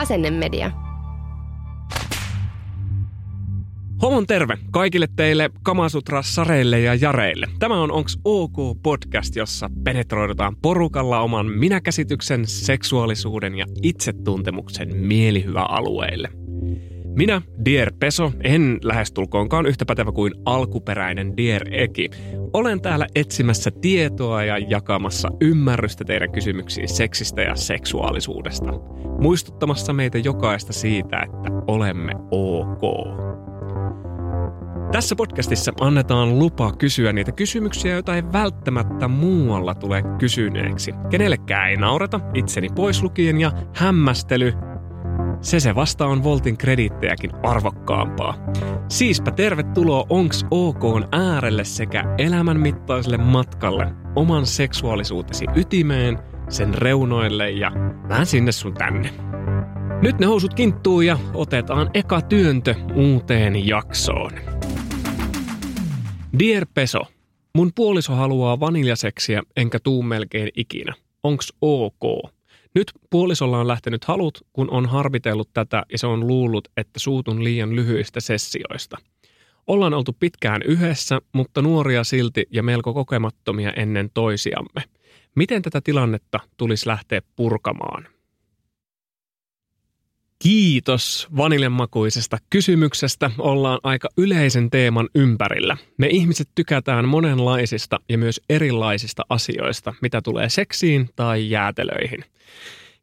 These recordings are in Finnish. Asennemedia. Homon terve kaikille teille kamasutrassareille ja jareille. Tämä on Onks OK Podcast, jossa penetroidutaan porukalla oman minäkäsityksen, seksuaalisuuden ja itsetuntemuksen mielihyväalueille. Minä, Dear Peso, en lähestulkoonkaan yhtä pätevä kuin alkuperäinen Dear Eki. Olen täällä etsimässä tietoa ja jakamassa ymmärrystä teidän kysymyksiin seksistä ja seksuaalisuudesta. Muistuttamassa meitä jokaista siitä, että olemme ok. Tässä podcastissa annetaan lupa kysyä niitä kysymyksiä, joita ei välttämättä muualla tule kysyneeksi. Kenellekään ei naurata, itseni pois lukien, ja hämmästely, se vasta on Voltin krediittejäkin arvokkaampaa. Siispä tervetuloa Onks OK:n äärelle sekä elämänmittaiselle matkalle oman seksuaalisuutesi ytimeen, sen reunoille ja vähän sinne sun tänne. Nyt ne housut kinttuu ja otetaan eka työntö uuteen jaksoon. Dear Peso, mun puoliso haluaa vaniljaseksiä enkä tuu melkein ikinä. Onks ok? Nyt puolisolla on lähtenyt halut, kun on harvitellut tätä ja se on luullut, että suutun liian lyhyistä sessioista. Ollaan oltu pitkään yhdessä, mutta nuoria silti ja melko kokemattomia ennen toisiamme. Miten tätä tilannetta tulisi lähteä purkamaan? Kiitos vaniljanmakuisesta kysymyksestä. Ollaan aika yleisen teeman ympärillä. Me ihmiset tykätään monenlaisista ja myös erilaisista asioista, mitä tulee seksiin tai jäätelöihin.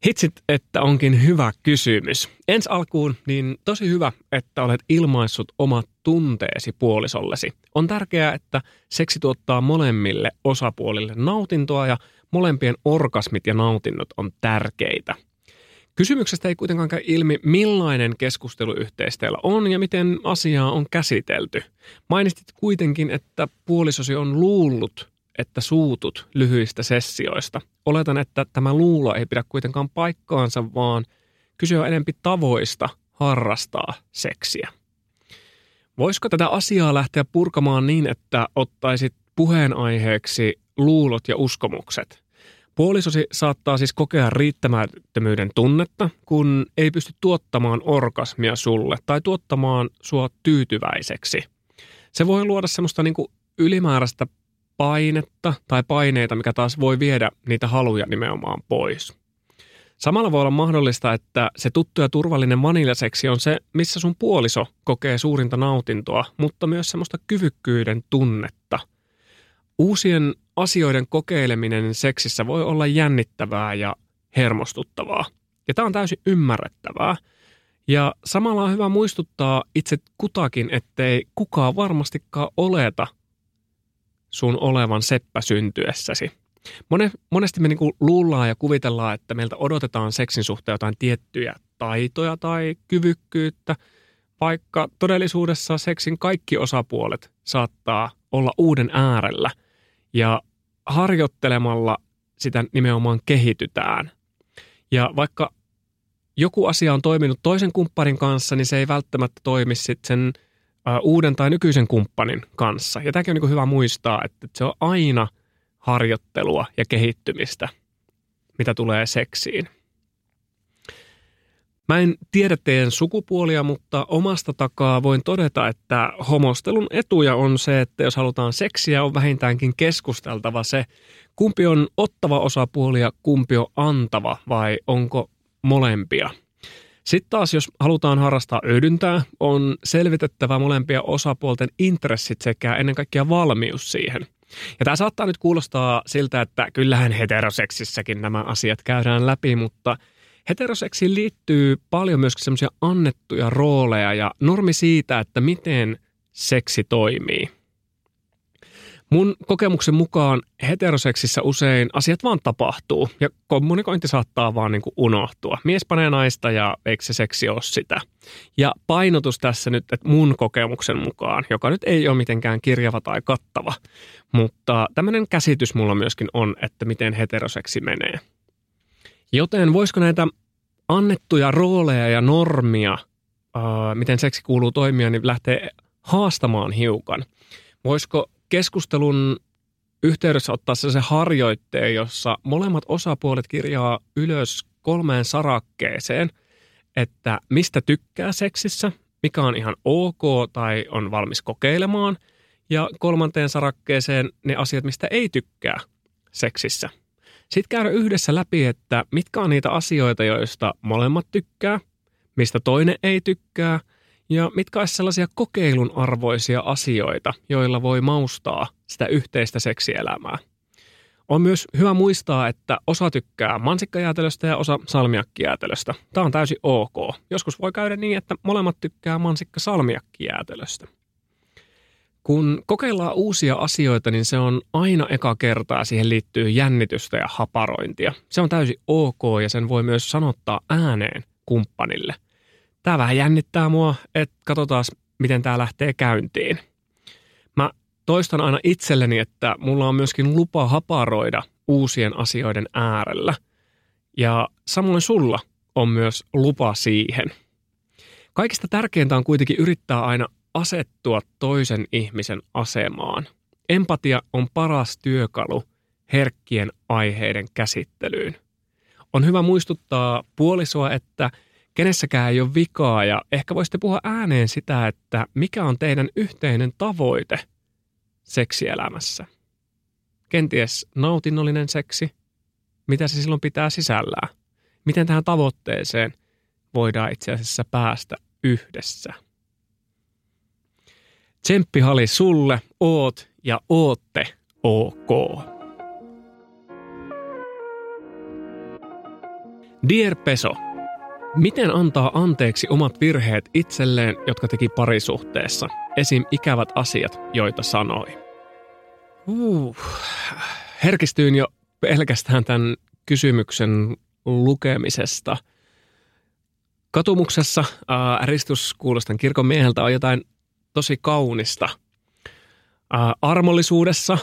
Hitsit, että onkin hyvä kysymys. Ensi alkuun, niin tosi hyvä, että olet ilmaissut omat tunteesi puolisollesi. On tärkeää, että seksi tuottaa molemmille osapuolille nautintoa ja molempien orgasmit ja nautinnot on tärkeitä. Kysymyksestä ei kuitenkaan käy ilmi, millainen keskusteluyhteys teillä on ja miten asiaa on käsitelty. Mainitsit kuitenkin, että puolisosi on luullut, että suutut lyhyistä sessioista. Oletan, että tämä luulo ei pidä kuitenkaan paikkaansa, vaan kyse on enempi tavoista harrastaa seksiä. Voisiko tätä asiaa lähteä purkamaan niin, että ottaisit puheenaiheeksi luulot ja uskomukset? Puolisosi saattaa siis kokea riittämättömyyden tunnetta, kun ei pysty tuottamaan orgasmia sulle tai tuottamaan sua tyytyväiseksi. Se voi luoda semmoista niinku ylimääräistä painetta tai paineita, mikä taas voi viedä niitä haluja nimenomaan pois. Samalla voi olla mahdollista, että se tuttu ja turvallinen vaniljaseksi on se, missä sun puoliso kokee suurinta nautintoa, mutta myös semmoista kyvykkyyden tunnetta. Uusien asioiden kokeileminen seksissä voi olla jännittävää ja hermostuttavaa. Ja tämä on täysin ymmärrettävää. Ja samalla on hyvä muistuttaa itse kutakin, ettei kukaan varmastikaan oleta sun olevan seppä syntyessäsi. Monesti me niinku luullaan ja kuvitellaan, että meiltä odotetaan seksin suhteen jotain tiettyjä taitoja tai kyvykkyyttä, vaikka todellisuudessa seksin kaikki osapuolet saattaa olla uuden äärellä ja harjoittelemalla sitä nimenomaan kehitytään. Ja vaikka joku asia on toiminut toisen kumppanin kanssa, niin se ei välttämättä toimi sen uuden tai nykyisen kumppanin kanssa. Ja tämäkin on niin hyvä muistaa, että se on aina harjoittelua ja kehittymistä, mitä tulee seksiin. Mä en tiedä teidän sukupuolia, mutta omasta takaa voin todeta, että homostelun etuja on se, että jos halutaan seksiä, on vähintäänkin keskusteltava se, kumpi on ottava osapuoli ja kumpi on antava vai onko molempia. Sitten taas, jos halutaan harrastaa yhdyntää, on selvitettävä molempia osapuolten intressit sekä ennen kaikkea valmius siihen. Ja tämä saattaa nyt kuulostaa siltä, että kyllähän heteroseksissäkin nämä asiat käydään läpi, mutta heteroseksiin liittyy paljon myöskin semmoisia annettuja rooleja ja normi siitä, että miten seksi toimii. Mun kokemuksen mukaan heteroseksissä usein asiat vaan tapahtuu ja kommunikointi saattaa vaan niin kuin unohtua. Mies panee naista ja eikö se seksi ole sitä. Ja painotus tässä nyt, että mun kokemuksen mukaan, joka nyt ei ole mitenkään kirjava tai kattava, mutta tämmöinen käsitys mulla myöskin on, että miten heteroseksi menee. Joten voisiko näitä annettuja rooleja ja normia, miten seksi kuuluu toimia, niin lähtee haastamaan hiukan. Voisiko keskustelun yhteydessä ottaa se harjoitteen, jossa molemmat osapuolet kirjaa ylös 3 sarakkeeseen, että mistä tykkää seksissä, mikä on ihan ok tai on valmis kokeilemaan, ja 3 sarakkeeseen ne asiat, mistä ei tykkää seksissä. Sitten käydä yhdessä läpi, että mitkä on niitä asioita, joista molemmat tykkää, mistä toinen ei tykkää, ja mitkä olisi sellaisia kokeilun arvoisia asioita, joilla voi maustaa sitä yhteistä seksielämää. On myös hyvä muistaa, että osa tykkää mansikkajäätelöstä ja osa salmiakkijäätelöstä. Tämä on täysin ok. Joskus voi käydä niin, että molemmat tykkää mansikka-salmiakkijäätelöstä. Kun kokeillaan uusia asioita, niin se on aina eka kertaa. Siihen liittyy jännitystä ja haparointia. Se on täysin ok ja sen voi myös sanottaa ääneen kumppanille. Tämä vähän jännittää mua, että katsotaan, miten tämä lähtee käyntiin. Mä toistan aina itselleni, että mulla on myöskin lupa haparoida uusien asioiden äärellä. Ja samoin sulla on myös lupa siihen. Kaikista tärkeintä on kuitenkin yrittää aina asettua toisen ihmisen asemaan. Empatia on paras työkalu herkkien aiheiden käsittelyyn. On hyvä muistuttaa puolisoa, että kenessäkään ei ole vikaa ja ehkä voisitte puhua ääneen sitä, että mikä on teidän yhteinen tavoite seksielämässä. Kenties nautinnollinen seksi? Mitä se silloin pitää sisällään? Miten tähän tavoitteeseen voidaan itse asiassa päästä yhdessä? Tsemppihali sulle, oot ja ootte ok. Dear Peso. Miten antaa anteeksi omat virheet itselleen, jotka teki parisuhteessa? Esim. Ikävät asiat, joita sanoi. Herkistyin jo pelkästään tämän kysymyksen lukemisesta. Katumuksessa ristuskuulostan kirkon mieheltä on jotain tosi kaunista. Armollisuudessa,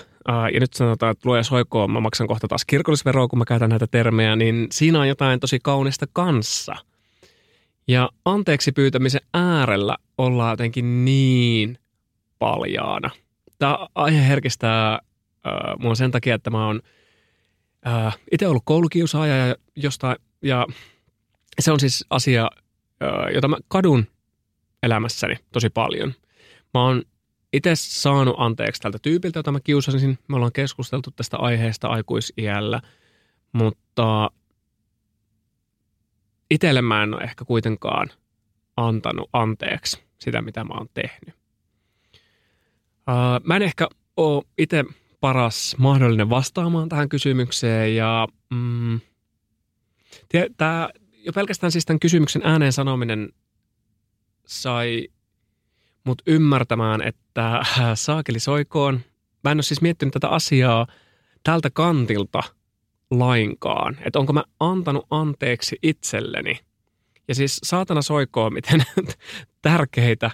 ja nyt sanotaan, että luoja soikoon, mä maksan kohta taas kirkollisveroa, kun mä käytän näitä termejä, niin siinä on jotain tosi kaunista kanssa. Ja anteeksi pyytämisen äärellä ollaan jotenkin niin paljaana. Tämä aihe herkistää mua sen takia, että mä oon itse ollut koulukiusaaja ja jostain, ja se on siis asia, jota mä kadun elämässäni tosi paljon. Mä oon itse saanut anteeksi tältä tyypiltä, jota mä kiusasin. Me ollaan keskusteltu tästä aiheesta aikuisiällä, mutta itselle mä en ole ehkä kuitenkaan antanut anteeksi sitä, mitä mä oon tehnyt. Mä en ehkä ole itse paras mahdollinen vastaamaan tähän kysymykseen. Ja, tää, jo pelkästään siis tämän kysymyksen ääneen sanominen sai mut ymmärtämään, että saakeli soikoon. Mä en ole siis miettinyt tätä asiaa tältä kantilta lainkaan. Että onko mä antanut anteeksi itselleni. Ja siis saatana soikoon, miten tärkeitä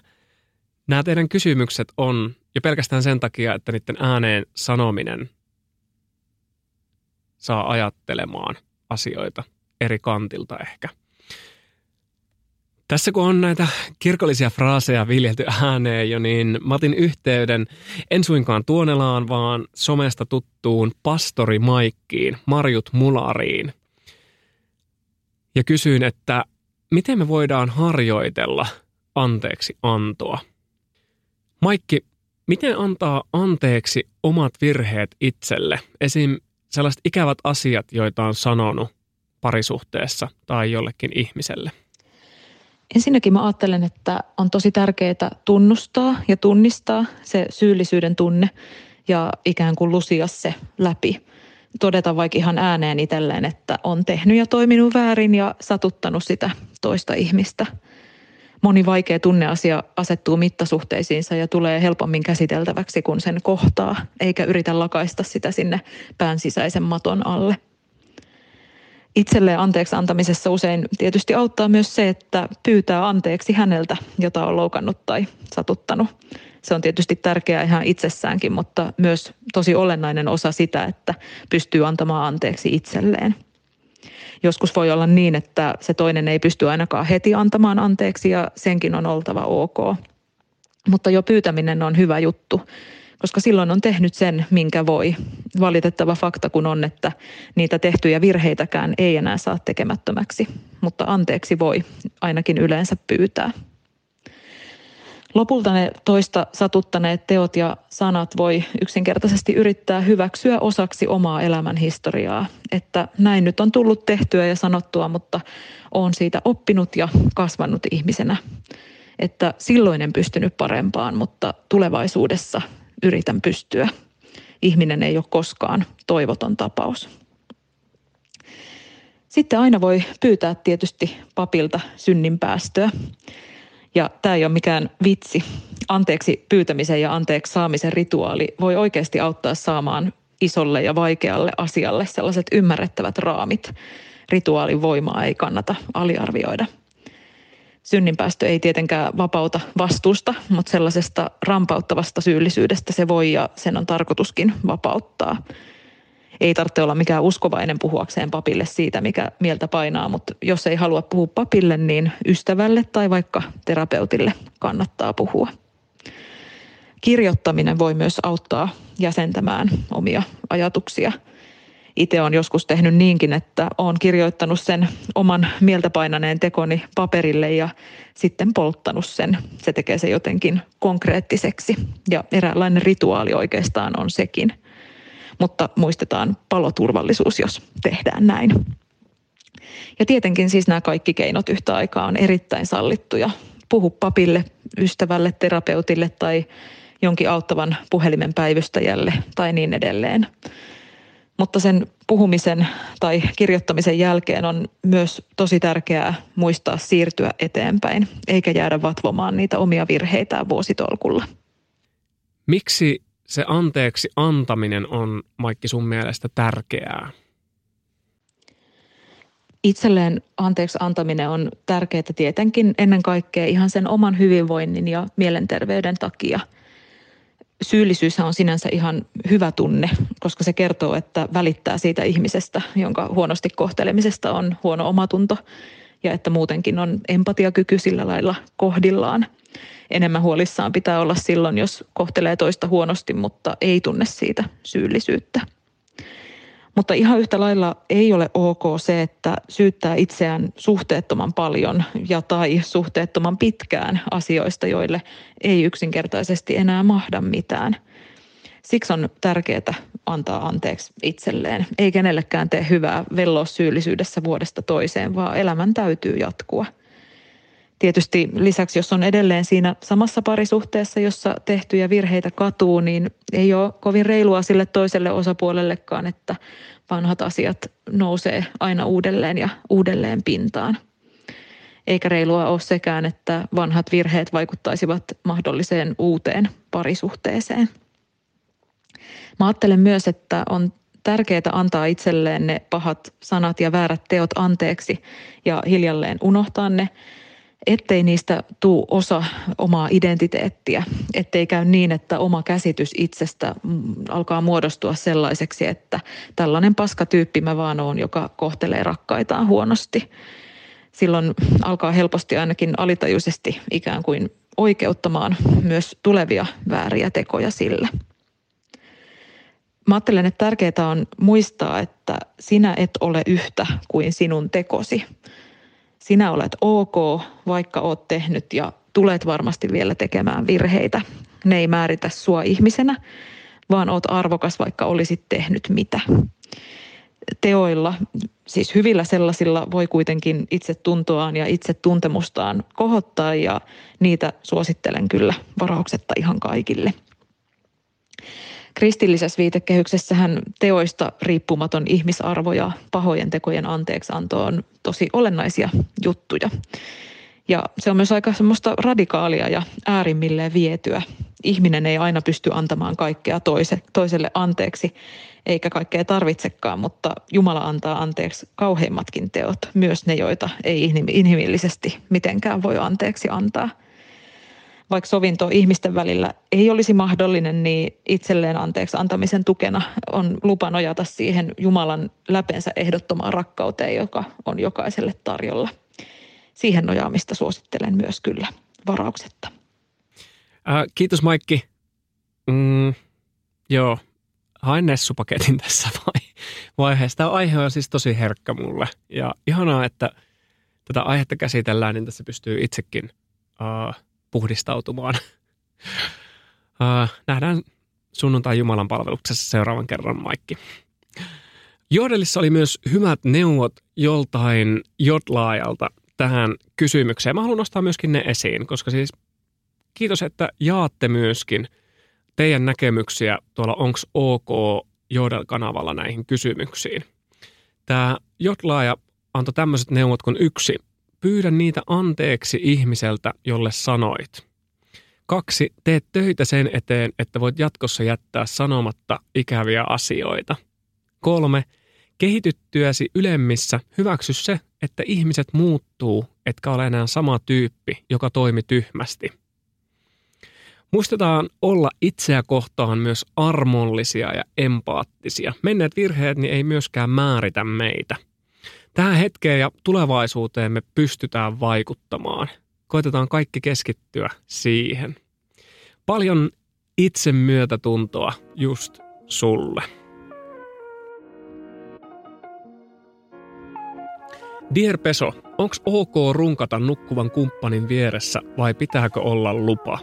nämä teidän kysymykset on. Ja pelkästään sen takia, että niiden ääneen sanominen saa ajattelemaan asioita eri kantilta ehkä. Tässä kun on näitä kirkollisia fraaseja viljelty ääneen jo, niin mä otin yhteyden en suinkaan Tuonelaan, vaan somesta tuttuun pastori Maikkiin, Marjut Mulariin. Ja kysyin, että miten me voidaan harjoitella anteeksi antoa. Maikki, miten antaa anteeksi omat virheet itselle? Esim. Sellaiset ikävät asiat, joita on sanonut parisuhteessa tai jollekin ihmiselle. Ensinnäkin mä ajattelen, että on tosi tärkeää tunnustaa ja tunnistaa se syyllisyyden tunne ja ikään kuin lusia se läpi. Todeta vaikka ihan ääneen itselleen, että on tehnyt ja toiminut väärin ja satuttanut sitä toista ihmistä. moni vaikea tunneasia asettuu mittasuhteisiinsa ja tulee helpommin käsiteltäväksi, kun sen kohtaa, eikä yritä lakaista sitä sinne pään sisäisen maton alle. Itselleen anteeksi antamisessa usein tietysti auttaa myös se, että pyytää anteeksi häneltä, jota on loukannut tai satuttanut. Se on tietysti tärkeää ihan itsessäänkin, mutta myös tosi olennainen osa sitä, että pystyy antamaan anteeksi itselleen. Joskus voi olla niin, että se toinen ei pysty ainakaan heti antamaan anteeksi ja senkin on oltava ok. Mutta jo pyytäminen on hyvä juttu, koska silloin on tehnyt sen, minkä voi. Valitettava fakta kun on, että niitä tehtyjä virheitäkään ei enää saa tekemättömäksi, mutta anteeksi voi ainakin yleensä pyytää. Lopulta ne toista satuttaneet teot ja sanat voi yksinkertaisesti yrittää hyväksyä osaksi omaa elämän historiaa. Että näin nyt on tullut tehtyä ja sanottua, mutta olen siitä oppinut ja kasvanut ihmisenä. Että silloin en pystynyt parempaan, mutta tulevaisuudessa yritän pystyä. Ihminen ei ole koskaan toivoton tapaus. Sitten aina voi pyytää tietysti papilta synninpäästöä. Ja tämä ei ole mikään vitsi. Anteeksi pyytämisen ja anteeksi saamisen rituaali voi oikeasti auttaa saamaan isolle ja vaikealle asialle sellaiset ymmärrettävät raamit. Rituaalin voimaa ei kannata aliarvioida. Synninpäästö ei tietenkään vapauta vastuusta, mutta sellaisesta rampauttavasta syyllisyydestä se voi ja sen on tarkoituskin vapauttaa. Ei tarvitse olla mikään uskovainen puhuakseen papille siitä, mikä mieltä painaa, mutta jos ei halua puhua papille, niin ystävälle tai vaikka terapeutille kannattaa puhua. Kirjoittaminen voi myös auttaa jäsentämään omia ajatuksia. Itse olen joskus tehnyt niinkin, että olen kirjoittanut sen oman mieltä painaneen tekoni paperille ja sitten polttanut sen. Se tekee se jotenkin konkreettiseksi ja eräänlainen rituaali oikeastaan on sekin. Mutta muistetaan paloturvallisuus, jos tehdään näin. Ja tietenkin siis nämä kaikki keinot yhtä aikaa on erittäin sallittuja. Puhu papille, ystävälle, terapeutille tai jonkin auttavan puhelimen päivystäjälle tai niin edelleen. Mutta sen puhumisen tai kirjoittamisen jälkeen on myös tosi tärkeää muistaa siirtyä eteenpäin, eikä jäädä vatvomaan niitä omia virheitään vuositolkulla. Miksi se anteeksi antaminen on, Maikki, sun mielestä tärkeää? Itselleen anteeksi antaminen on tärkeää tietenkin ennen kaikkea ihan sen oman hyvinvoinnin ja mielenterveyden takia. Syyllisyys on sinänsä ihan hyvä tunne, koska se kertoo, että välittää siitä ihmisestä, jonka huonosti kohtelemisesta on huono omatunto ja että muutenkin on empatiakyky sillä lailla kohdillaan. Enemmän huolissaan pitää olla silloin, jos kohtelee toista huonosti, mutta ei tunne siitä syyllisyyttä. Mutta ihan yhtä lailla ei ole ok se, että syyttää itseään suhteettoman paljon ja tai suhteettoman pitkään asioista, joille ei yksinkertaisesti enää mahda mitään. Siksi on tärkeää antaa anteeksi itselleen. Ei kenellekään tee hyvää velloa syyllisyydessä vuodesta toiseen, vaan elämän täytyy jatkua. Tietysti lisäksi, jos on edelleen siinä samassa parisuhteessa, jossa tehtyjä virheitä katuu, niin ei ole kovin reilua sille toiselle osapuolellekaan, että vanhat asiat nousee aina uudelleen ja uudelleen pintaan. Eikä reilua ole sekään, että vanhat virheet vaikuttaisivat mahdolliseen uuteen parisuhteeseen. Mä ajattelen myös, että on tärkeää antaa itselleen ne pahat sanat ja väärät teot anteeksi ja hiljalleen unohtaa ne, ettei niistä tule osa omaa identiteettiä, ettei käy niin, että oma käsitys itsestä alkaa muodostua sellaiseksi, että tällainen paskatyyppi mä vaan oon, joka kohtelee rakkaitaan huonosti. Silloin alkaa helposti ainakin alitajuisesti ikään kuin oikeuttamaan myös tulevia vääriä tekoja sillä. Mä ajattelen, että tärkeää on muistaa, että sinä et ole yhtä kuin sinun tekosi. Sinä olet ok, vaikka olet tehnyt ja tulet varmasti vielä tekemään virheitä. Ne ei määritä sua ihmisenä, vaan olet arvokas, vaikka olisit tehnyt mitä. Teoilla, siis hyvillä sellaisilla, voi kuitenkin itsetuntoaan ja itsetuntemustaan kohottaa ja niitä suosittelen kyllä varauksetta ihan kaikille. Kristillisessä viitekehyksessähän teoista riippumaton ihmisarvo ja pahojen tekojen anteeksianto on tosi olennaisia juttuja. Ja se on myös aika semmoista radikaalia ja äärimmilleen vietyä. Ihminen ei aina pysty antamaan kaikkea toiselle anteeksi, eikä kaikkea tarvitsekaan, mutta Jumala antaa anteeksi kauheimmatkin teot, myös ne, joita ei inhimillisesti mitenkään voi anteeksi antaa. Vaikka sovinto ihmisten välillä ei olisi mahdollinen, niin itselleen anteeksi antamisen tukena on lupa nojata siihen Jumalan läpensä ehdottomaan rakkauteen, joka on jokaiselle tarjolla. Siihen nojaamista suosittelen myös kyllä varauksetta. Kiitos Maikki. Joo, hain nessupaketin tässä vaiheessa. Tämä aihe on siis tosi herkkä mulle. Ja ihanaa, että tätä aihetta käsitellään, niin tässä pystyy itsekin puhdistautumaan. Nähdään sunnuntai Jumalan palveluksessa seuraavan kerran, Maikki. Jodellissa oli myös hyvät neuvot joltain jodlaajalta tähän kysymykseen. Mä haluan nostaa myöskin ne esiin, koska siis kiitos, että jaatte myöskin teidän näkemyksiä tuolla Onks OK Jodel-kanavalla näihin kysymyksiin. Tämä jodlaaja antoi tämmöiset neuvot kuin 1. Pyydä niitä anteeksi ihmiseltä, jolle sanoit. 2. Tee töitä sen eteen, että voit jatkossa jättää sanomatta ikäviä asioita. 3. Kehittyäsi ylemmissä hyväksy se, että ihmiset muuttuu, etkä ole enää sama tyyppi, joka toimi tyhmästi. Muistetaan olla itseä kohtaan myös armollisia ja empaattisia. Menneet virheet niin ei myöskään määritä meitä. Tähän hetkeen ja tulevaisuuteen me pystytään vaikuttamaan. Koitetaan kaikki keskittyä siihen. Paljon itsemyötätuntoa just sulle. Dear Peso, onks ok runkata nukkuvan kumppanin vieressä vai pitääkö olla lupa?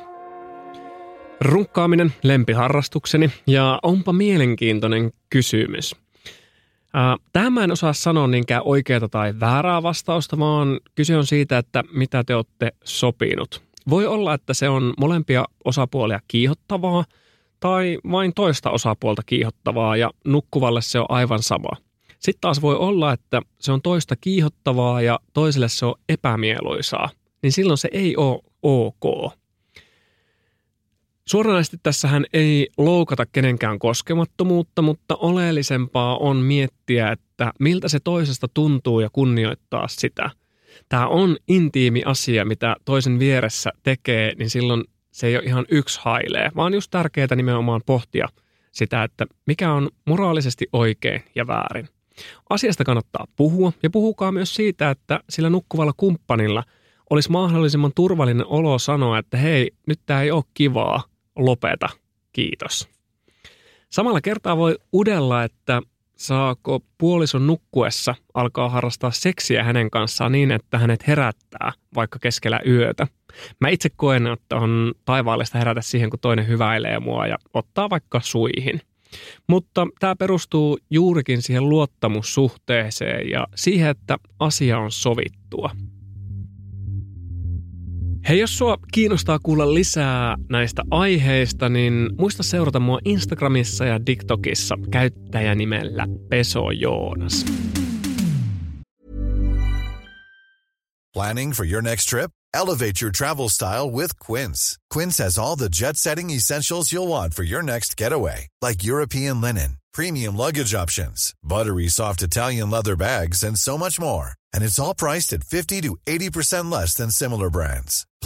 Runkkaaminen lempiharrastukseni ja onpa mielenkiintoinen kysymys. Tähän mä en osaa sanoa niinkään oikeata tai väärää vastausta, vaan kyse on siitä, että mitä te olette sopinut. Voi olla, että se on molempia osapuolia kiihottavaa tai vain toista osapuolta kiihottavaa ja nukkuvalle se on aivan sama. Sitten taas voi olla, että se on toista kiihottavaa ja toiselle se on epämieluisaa, niin silloin se ei ole ok. Suoranaisesti tässähän ei loukata kenenkään koskemattomuutta, mutta oleellisempaa on miettiä, että miltä se toisesta tuntuu ja kunnioittaa sitä. Tämä on intiimi asia, mitä toisen vieressä tekee, niin silloin se ei ole ihan yksi hailee, vaan just tärkeää nimenomaan pohtia sitä, että mikä on moraalisesti oikein ja väärin. Asiasta kannattaa puhua ja puhukaa myös siitä, että sillä nukkuvalla kumppanilla olisi mahdollisimman turvallinen olo sanoa, että hei, nyt tämä ei ole kivaa, lopeta, kiitos. Samalla kertaa voi udella, että saako puolison nukkuessa alkaa harrastaa seksiä hänen kanssaan niin, että hänet herättää vaikka keskellä yötä. Mä itse koen, että on taivaallista herätä siihen, kun toinen hyväilee mua ja ottaa vaikka suihin. Mutta tämä perustuu juurikin siihen luottamussuhteeseen ja siihen, että asia on sovittua. Hei, jos sua kiinnostaa kuulla lisää näistä aiheista, niin muista seurata mua Instagramissa ja TikTokissa käyttäjänimellä Peso Joonas. Planning for your next trip? Elevate your travel style with Quince. Quince has all the jet-setting essentials you'll want for your next getaway, like European linen, premium luggage options, buttery soft Italian leather bags, and so much more. And it's all priced at 50 to 80% less than similar brands.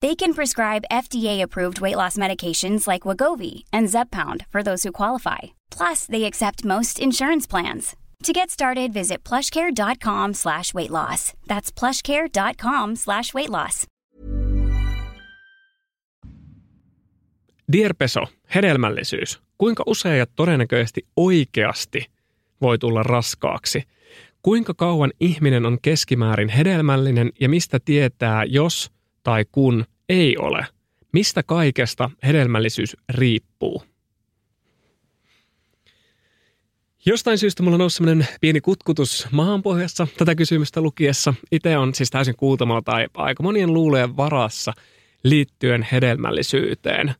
They can prescribe FDA-approved weight loss medications like Wegovy and Zepbound for those who qualify. Plus, they accept most insurance plans. To get started, visit plushcare.com/weightloss. That's plushcare.com/weightloss. Dear Peso, hedelmällisyys. Kuinka usein ja todennäköisesti oikeasti voi tulla raskaaksi? Kuinka kauan ihminen on keskimäärin hedelmällinen ja mistä tietää, jos tai kun ei ole? Mistä kaikesta hedelmällisyys riippuu? Jostain syystä mulla on ollut semmoinen pieni kutkutus maanpohjassa tätä kysymystä lukiessa. Itse on siis täysin kuultamalla tai aika monien luulojen varassa liittyen hedelmällisyyteen.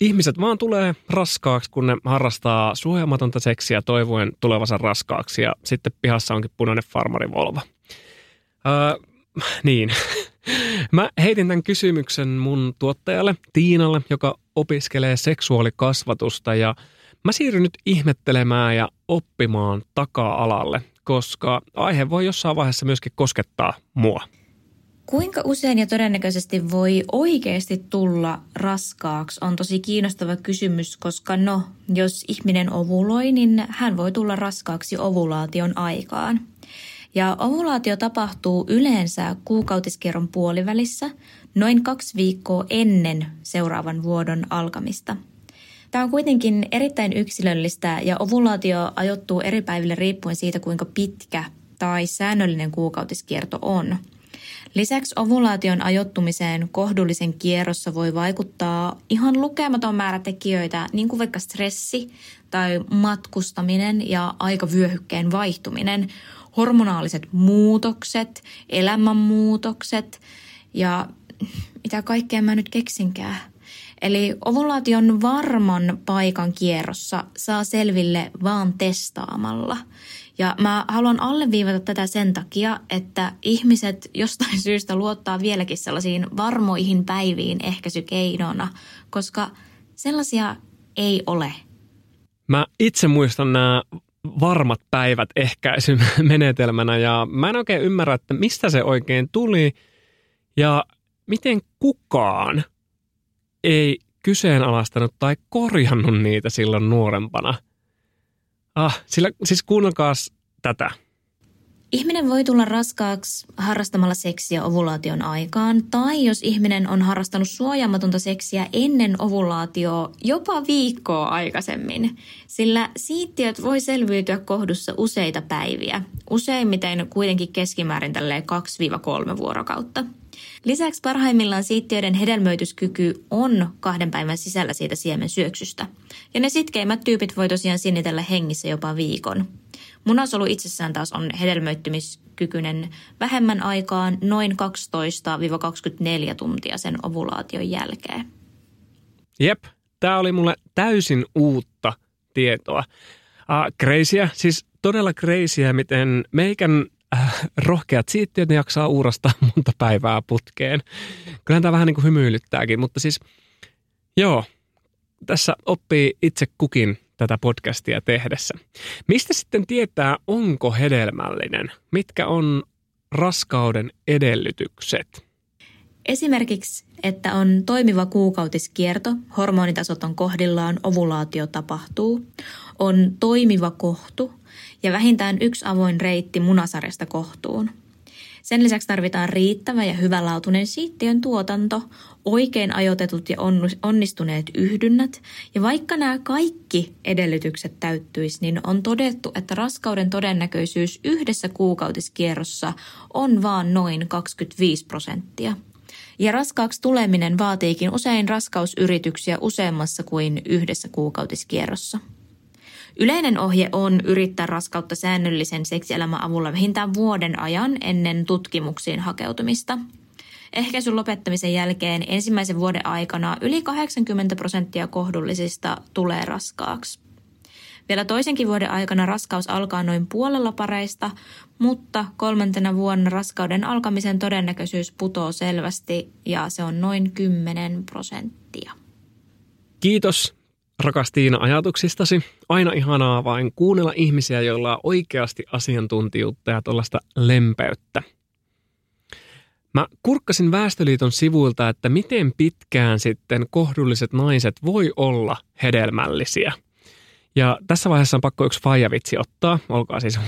Ihmiset vaan tulee raskaaksi, kun ne harrastaa suojaamatonta seksiä toivoen tulevansa raskaaksi ja sitten pihassa onkin punainen farmarivolva. Niin. Mä heitin tämän kysymyksen mun tuottajalle Tiinalle, joka opiskelee seksuaalikasvatusta ja mä siirryn nyt ihmettelemään ja oppimaan taka-alalle, koska aihe voi jossain vaiheessa myöskin koskettaa mua. Kuinka usein ja todennäköisesti voi oikeasti tulla raskaaksi on tosi kiinnostava kysymys, koska jos ihminen ovuloi, niin hän voi tulla raskaaksi ovulaation aikaan. Ja ovulaatio tapahtuu yleensä kuukautiskierron puolivälissä noin 2 viikkoa ennen seuraavan vuodon alkamista. Tämä on kuitenkin erittäin yksilöllistä ja ovulaatio ajoittuu eri päiville riippuen siitä, kuinka pitkä tai säännöllinen kuukautiskierto on. Lisäksi ovulaation ajoittumiseen kohdullisen kierrossa voi vaikuttaa ihan lukematon määrä tekijöitä, niin kuin vaikka stressi tai matkustaminen ja aikavyöhykkeen vaihtuminen, hormonaaliset muutokset, elämänmuutokset ja mitä kaikkea mä nyt keksinkään. Eli ovulaation varman paikan kierrossa saa selville vaan testaamalla. Ja mä haluan alleviivata tätä sen takia, että ihmiset jostain syystä luottaa vieläkin sellaisiin varmoihin päiviin ehkäisykeinona, koska sellaisia ei ole. Mä itse muistan nämä varmat päivät ehkäisyn menetelmänä ja mä en oikein ymmärrä, että mistä se oikein tuli ja miten kukaan ei kyseenalaistanut tai korjannut niitä silloin nuorempana. Siis kuunnelkaas tätä. Ihminen voi tulla raskaaksi harrastamalla seksiä ovulaation aikaan, tai jos ihminen on harrastanut suojaamatonta seksiä ennen ovulaatioa jopa viikkoa aikaisemmin, sillä siittiöt voi selviytyä kohdussa useita päiviä, useimmiten kuitenkin keskimäärin 2-3 vuorokautta. Lisäksi parhaimmillaan siittiöiden hedelmöityskyky on 2 päivän sisällä siitä siemen syöksystä. Ja ne sitkeimmät tyypit voi tosiaan sinnitellä hengissä jopa viikon. Munasolu itsessään taas on hedelmöittymiskykyinen vähemmän aikaan noin 12-24 tuntia sen ovulaation jälkeen. Jep, tää oli mulle täysin uutta tietoa. Crazyä, siis todella crazyä, miten meikän rohkeat siittiöt jaksaa uurastaa monta päivää putkeen. Kyllähän tämä vähän niin kuin hymyilyttääkin, mutta siis joo, tässä oppii itse kukin tätä podcastia tehdessä. Mistä sitten tietää, onko hedelmällinen? Mitkä on raskauden edellytykset? Esimerkiksi, että on toimiva kuukautiskierto, hormonitasot on kohdillaan, ovulaatio tapahtuu, on toimiva kohtu ja vähintään 1 avoin reitti munasarjasta kohtuun. Sen lisäksi tarvitaan riittävä ja hyvälaatuinen siittiön tuotanto, oikein ajoitetut ja onnistuneet yhdynnät. Ja vaikka nämä kaikki edellytykset täyttyisi, niin on todettu, että raskauden todennäköisyys yhdessä kuukautiskierrossa on vaan noin 25%. Ja raskaaksi tuleminen vaatiikin usein raskausyrityksiä useammassa kuin yhdessä kuukautiskierrossa. Yleinen ohje on yrittää raskautta säännöllisen seksielämän avulla vähintään vuoden ajan ennen tutkimuksiin hakeutumista. Ehkäisyn lopettamisen jälkeen ensimmäisen vuoden aikana yli 80% kohdullisista tulee raskaaksi. Vielä toisenkin vuoden aikana raskaus alkaa noin puolella pareista, mutta 3. vuonna raskauden alkamisen todennäköisyys putoaa selvästi ja se on noin 10%. Kiitos, rakas Tiina, ajatuksistasi. Aina ihanaa vain kuunnella ihmisiä, joilla on oikeasti asiantuntijuutta ja tuollaista lempeyttä. Mä kurkkasin Väestöliiton sivuilta, että miten pitkään sitten kohdulliset naiset voi olla hedelmällisiä. Ja tässä vaiheessa on pakko 1 faijavitsi ottaa, olkaa siis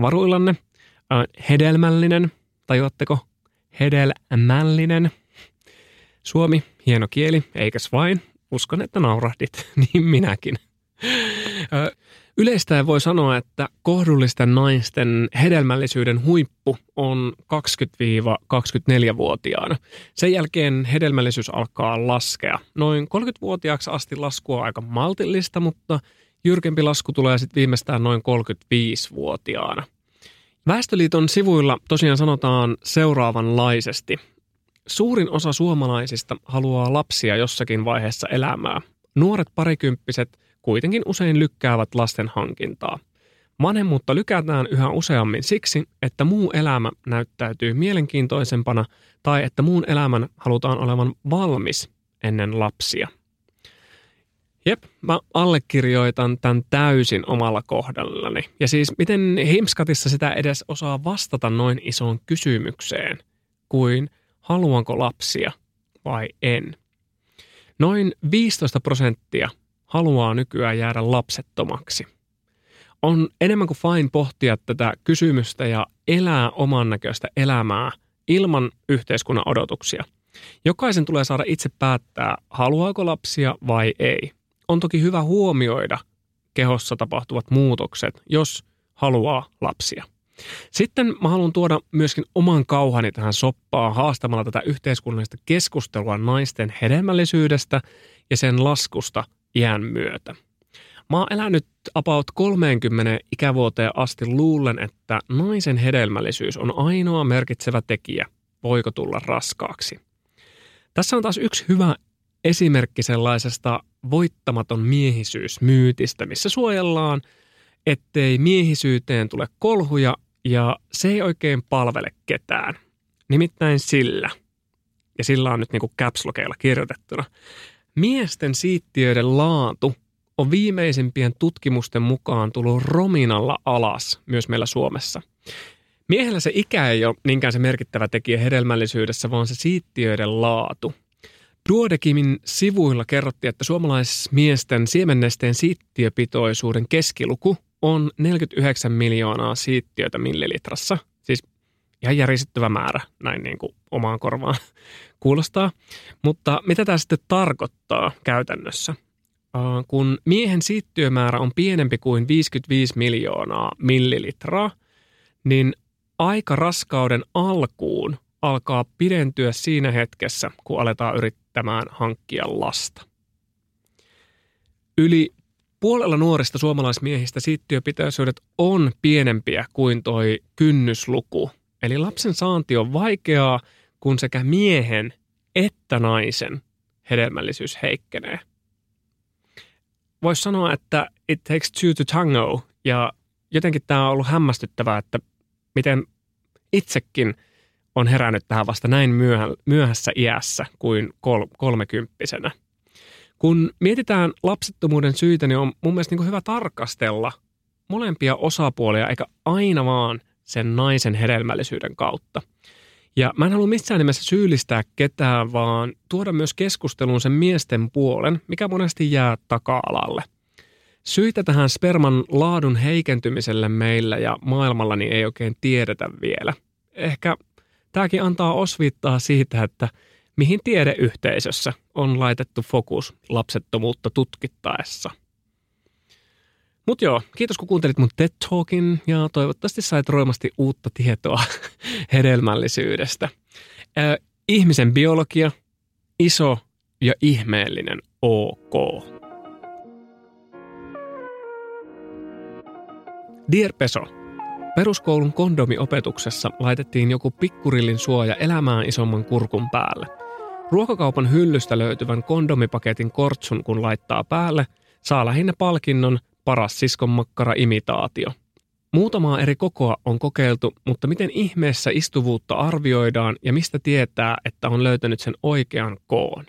varuillanne. Hedelmällinen, tajuatteko? Hedelmällinen. Suomi, hieno kieli, eikäs vain. Uskon, että naurahdit, niin minäkin. Yleistäen voi sanoa, että kohdullisten naisten hedelmällisyyden huippu on 20-24-vuotiaana. Sen jälkeen hedelmällisyys alkaa laskea. Noin 30-vuotiaaksi asti lasku on aika maltillista, mutta jyrkempi lasku tulee sitten viimeistään noin 35-vuotiaana. Väestöliiton sivuilla tosiaan sanotaan seuraavanlaisesti. Suurin osa suomalaisista haluaa lapsia jossakin vaiheessa elämää. Nuoret parikymppiset kuitenkin usein lykkäävät lasten hankintaa. Vanhemmuutta lykätään yhä useammin siksi, että muu elämä näyttäytyy mielenkiintoisempana tai että muun elämän halutaan olevan valmis ennen lapsia. Jep, mä allekirjoitan tämän täysin omalla kohdallani. Ja siis miten himskatissa sitä edes osaa vastata noin isoon kysymykseen kuin haluanko lapsia vai en? Noin 15% haluaa nykyään jäädä lapsettomaksi. On enemmän kuin fine pohtia tätä kysymystä ja elää oman näköistä elämää ilman yhteiskunnan odotuksia. Jokaisen tulee saada itse päättää, haluaako lapsia vai ei. On toki hyvä huomioida kehossa tapahtuvat muutokset, jos haluaa lapsia. Sitten mä haluan tuoda myöskin oman kauhani tähän soppaan haastamalla tätä yhteiskunnallista keskustelua naisten hedelmällisyydestä ja sen laskusta iän myötä. Mä oon elänyt about 30 ikävuoteen asti luulen, että naisen hedelmällisyys on ainoa merkitsevä tekijä, voiko tulla raskaaksi. Tässä on taas yksi hyvä esimerkki sellaisesta voittamaton miehisyysmyytistä, missä suojellaan, ettei miehisyyteen tule kolhuja ja se ei oikein palvele ketään. Nimittäin sillä on nyt niin kuin caps-lokeilla kirjoitettuna, miesten siittiöiden laatu on viimeisimpien tutkimusten mukaan tullut rominalla alas myös meillä Suomessa. Miehellä se ikä ei ole niinkään se merkittävä tekijä hedelmällisyydessä, vaan se siittiöiden laatu. Duodekimin sivuilla kerrottiin, että suomalaismiesten siemennesteen siittiöpitoisuuden keskiluku on 49 miljoonaa siittiötä millilitrassa. Siis ihan järisyttävä määrä, näin niin kuin omaan korvaan kuulostaa. Mutta mitä tämä sitten tarkoittaa käytännössä? Kun miehen siittiömäärä on pienempi kuin 55 miljoonaa millilitraa, niin aika raskauden alkuun alkaa pidentyä siinä hetkessä, kun aletaan yrittämään hankkia lasta. Yli puolella nuorista suomalaismiehistä siittiöpitoisuudet on pienempiä kuin toi kynnysluku. Eli lapsen saanti on vaikeaa, kun sekä miehen että naisen hedelmällisyys heikkenee. Voisi sanoa, että it takes two to tango, ja jotenkin tämä on ollut hämmästyttävää, että miten itsekin on herännyt tähän vasta näin myöhässä iässä kuin kolmekymppisenä. Kun mietitään lapsettomuuden syitä, niin on mun mielestä niin kuin hyvä tarkastella molempia osapuolia, eikä aina vaan sen naisen hedelmällisyyden kautta. Ja mä en halua missään nimessä syyllistää ketään, vaan tuoda myös keskusteluun sen miesten puolen, mikä monesti jää taka-alalle. Syitä tähän sperman laadun heikentymiselle meillä ja maailmalla niin ei oikein tiedetä vielä. Ehkä tämäkin antaa osviittaa siitä, että mihin tiedeyhteisössä on laitettu fokus lapsettomuutta tutkittaessa. Mut joo, kiitos kun kuuntelit mun TED Talkin ja toivottavasti sait roimasti uutta tietoa hedelmällisyydestä. Ihmisen biologia, iso ja ihmeellinen OK. Dear Peso. Peruskoulun kondomiopetuksessa laitettiin joku pikkurillin suoja elämään isomman kurkun päälle. Ruokakaupan hyllystä löytyvän kondomipaketin kortsun kun laittaa päälle, saa lähinnä palkinnon paras siskonmakkara-imitaatio. Muutamaa eri kokoa on kokeiltu, mutta miten ihmeessä istuvuutta arvioidaan ja mistä tietää, että on löytänyt sen oikean koon?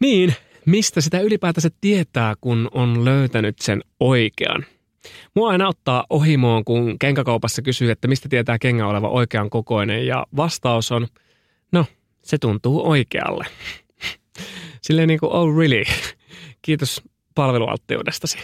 Niin, mistä sitä ylipäätänsä tietää, kun on löytänyt sen oikean? Mua aina ottaa ohimoon, kun kenkäkaupassa kysyy, että mistä tietää kengän oleva oikean kokoinen, ja vastaus on, no, se tuntuu oikealle. Silleen niin kuin, oh really, kiitos palvelualttiudestasi.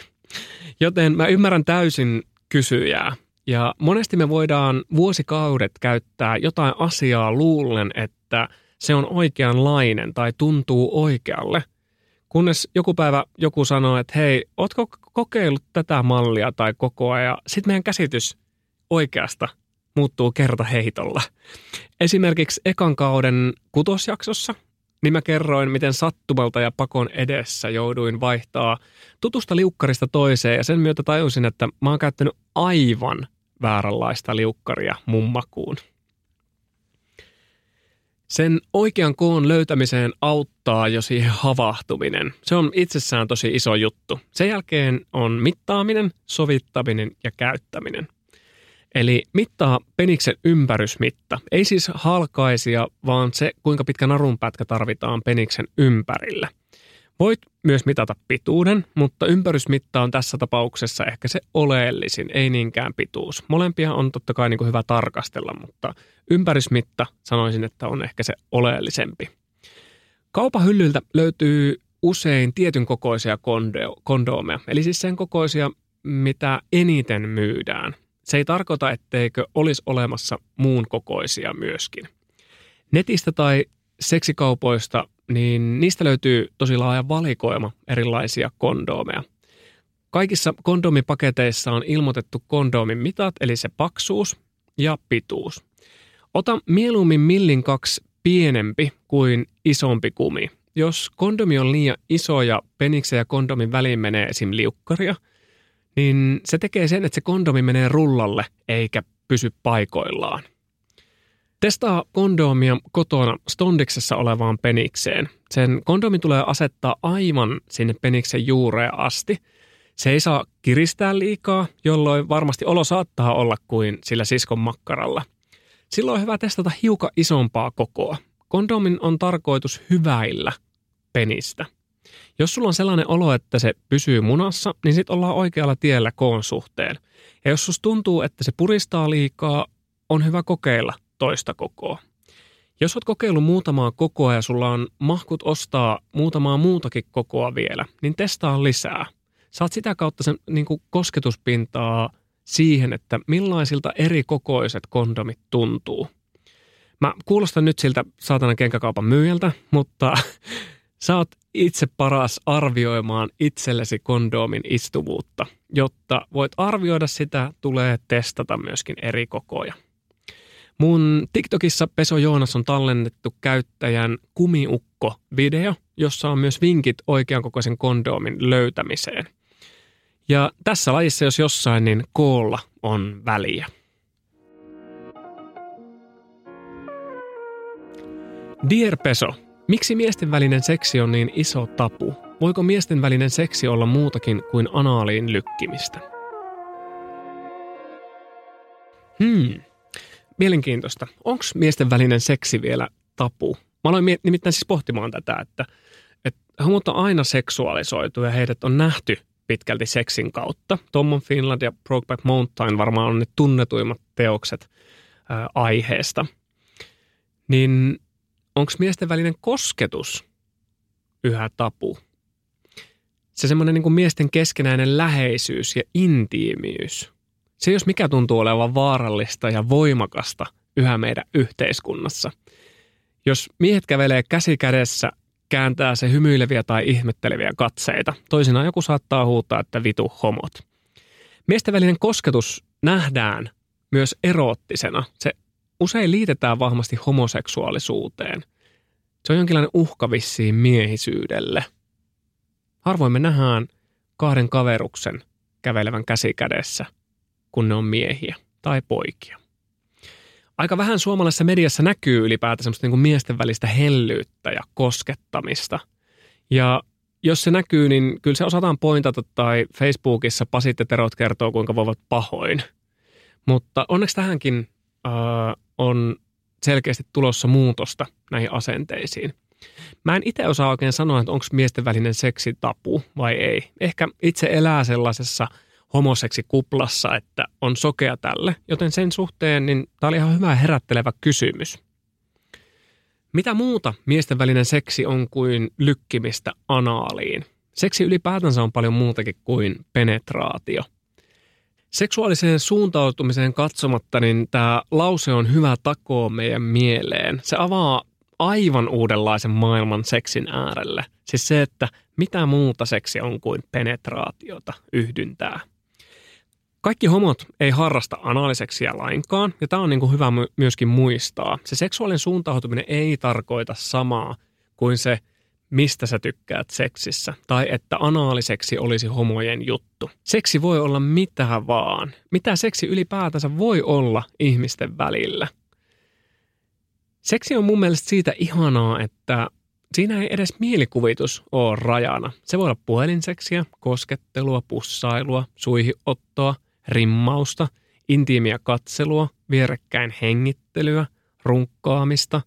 Joten mä ymmärrän täysin kysyjää, ja monesti me voidaan vuosikaudet käyttää jotain asiaa luullen, että se on oikeanlainen tai tuntuu oikealle, Kunnes joku päivä joku sanoo, että hei, ootko kokeillut tätä mallia tai kokoa? Ja sitten meidän käsitys oikeasta muuttuu kertaheitolla. Esimerkiksi ekan kauden kutosjaksossa niin mä kerroin, miten sattumalta ja pakon edessä jouduin vaihtaa tutusta liukkarista toiseen. Ja sen myötä tajusin, että mä oon käyttänyt aivan vääränlaista liukkaria mummakuun. Sen oikean koon löytämiseen auttaa jo siihen havahtuminen. Se on itsessään tosi iso juttu. Sen jälkeen on mittaaminen, sovittaminen ja käyttäminen. Eli mittaa peniksen ympärysmitta. Ei siis halkaisia, vaan se, kuinka pitkä narunpätkä tarvitaan peniksen ympärillä. Voit myös mitata pituuden, mutta ympärysmitta on tässä tapauksessa ehkä se oleellisin, ei niinkään pituus. Molempia on totta kai niin kuin hyvä tarkastella, mutta ympärysmitta sanoisin, että on ehkä se oleellisempi. Kaupan hyllyltä löytyy usein tietyn kokoisia kondoomeja, eli siis sen kokoisia, mitä eniten myydään. Se ei tarkoita, etteikö olisi olemassa muun kokoisia myöskin. Netistä tai seksikaupoista, niin niistä löytyy tosi laaja valikoima erilaisia kondoomeja. Kaikissa kondomipaketeissa on ilmoitettu kondomin mitat, eli se paksuus ja pituus. Ota mieluummin 1-2 pienempi kuin isompi kumi. Jos kondomi on liian iso ja peniksen ja kondomin väliin menee esim. Liukkaria, niin se tekee sen, että se kondomi menee rullalle eikä pysy paikoillaan. Testaa kondoomia kotona stondiksessa olevaan penikseen. Sen kondomi tulee asettaa aivan sinne peniksen juureen asti. Se ei saa kiristää liikaa, jolloin varmasti olo saattaa olla kuin sillä siskon makkaralla. Silloin on hyvä testata hiukan isompaa kokoa. Kondomin on tarkoitus hyväillä penistä. Jos sulla on sellainen olo, että se pysyy munassa, niin sit ollaan oikealla tiellä koon suhteen. Ja jos susta tuntuu, että se puristaa liikaa, on hyvä kokeilla toista kokoa. Jos oot kokeillut muutamaa kokoa ja sulla on mahkut ostaa muutamaa muutakin kokoa vielä, niin testaa lisää. Saat sitä kautta sen niin kuin kosketuspintaa siihen, että millaisilta eri kokoiset kondomit tuntuu. Mä kuulostan nyt siltä saatanan kenkäkaupan myyjältä, mutta sä oot itse paras arvioimaan itsellesi kondoomin istuvuutta. Jotta voit arvioida sitä, tulee testata myöskin eri kokoja. Mun TikTokissa Peso Joonas on tallennettu käyttäjän kumiukko-video, jossa on myös vinkit oikeankokoisen kondoomin löytämiseen. Ja tässä lajissa, jos jossain, niin koolla on väliä. Dear Peso, miksi miesten välinen seksi on niin iso tabu? Voiko miesten välinen seksi olla muutakin kuin anaaliin lykkimistä? Mielenkiintoista. Onko miesten välinen seksi vielä tabu? Mä aloin nimittäin siis pohtimaan tätä, että homot on aina seksuaalisoitu ja heidät on nähty pitkälti seksin kautta. Tommo Finland ja Brokeback Mountain varmaan on ne tunnetuimmat teokset aiheesta. Niin onko miesten välinen kosketus yhä tabu? Se semmoinen niin kuin miesten keskenäinen läheisyys ja intiimiys. Se jos mikä tuntuu olevan vaarallista ja voimakasta yhä meidän yhteiskunnassa. Jos miehet kävelee käsi kädessä, kääntää se hymyileviä tai ihmetteleviä katseita. Toisinaan joku saattaa huutaa, että vitu homot. Miesten välinen kosketus nähdään myös eroottisena. Se usein liitetään vahvasti homoseksuaalisuuteen. Se on jonkinlainen uhka vissiin miehisyydelle. Harvoin me nähdään kahden kaveruksen kävelevän käsi kädessä, kun ne on miehiä tai poikia. Aika vähän suomalaisessa mediassa näkyy ylipäätään semmoista niin kuin miesten välistä hellyyttä ja koskettamista. Ja jos se näkyy, niin kyllä se osataan pointata tai Facebookissa Pasit ja Terot kertoo, kuinka voivat pahoin. Mutta onneksi tähänkin on selkeästi tulossa muutosta näihin asenteisiin. Mä en itse osaa oikein sanoa, että onko miesten välinen seksi tabu vai ei. Ehkä itse elää sellaisessa homoseksikuplassa, että on sokea tälle, joten sen suhteen niin tämä oli ihan hyvä herättelevä kysymys. Mitä muuta miesten välinen seksi on kuin lykkimistä anaaliin? Seksi ylipäätänsä on paljon muutakin kuin penetraatio. Seksuaaliseen suuntautumiseen katsomatta, niin tämä lause on hyvä takoa meidän mieleen. Se avaa aivan uudenlaisen maailman seksin äärelle. Siis se, että mitä muuta seksi on kuin penetraatiota, yhdyntää. Kaikki homot ei harrasta anaaliseksiä lainkaan, ja tämä on niin kuin hyvä myöskin muistaa. Se seksuaalinen suuntautuminen ei tarkoita samaa kuin se, mistä sä tykkäät seksissä, tai että anaaliseksi olisi homojen juttu. Seksi voi olla mitä vaan. Mitä seksi ylipäätänsä voi olla ihmisten välillä? Seksi on mun mielestä siitä ihanaa, että siinä ei edes mielikuvitus ole rajana. Se voi olla puhelinseksiä, koskettelua, pussailua, suihinottoa, rimmausta, intiimiä katselua, vierekkäin hengittelyä, runkkaamista,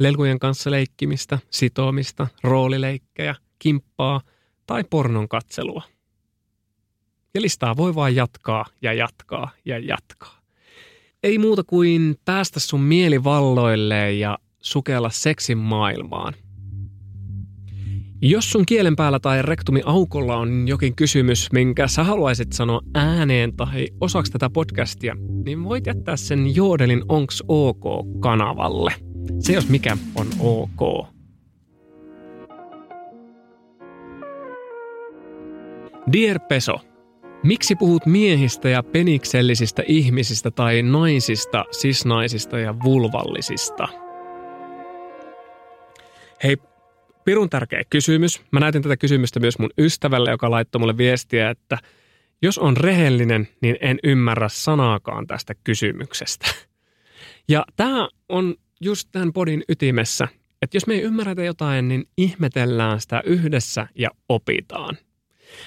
lelkujen kanssa leikkimistä, sitomista, roolileikkejä, kimppaa tai pornon katselua. Ja listaa voi vaan jatkaa ja jatkaa ja jatkaa. Ei muuta kuin päästä sun mielivalloille ja sukella seksin maailmaan. Jos sun kielen päällä tai rektumiaukolla on jokin kysymys, minkä sä haluaisit sanoa ääneen tai osaksi tätä podcastia, niin voit jättää sen Jodelin Onks OK-kanavalle. Se jos mikä on ok. Dear Peso, miksi puhut miehistä ja peniksellisistä ihmisistä tai naisista, sisnaisista ja vulvallisista? Hei, pirun tärkeä kysymys. Mä näytin tätä kysymystä myös mun ystävälle, joka laittoi mulle viestiä, että jos on rehellinen, niin en ymmärrä sanaakaan tästä kysymyksestä. Ja tää on just tämän podin ytimessä, että jos me ei ymmärretä jotain, niin ihmetellään sitä yhdessä ja opitaan.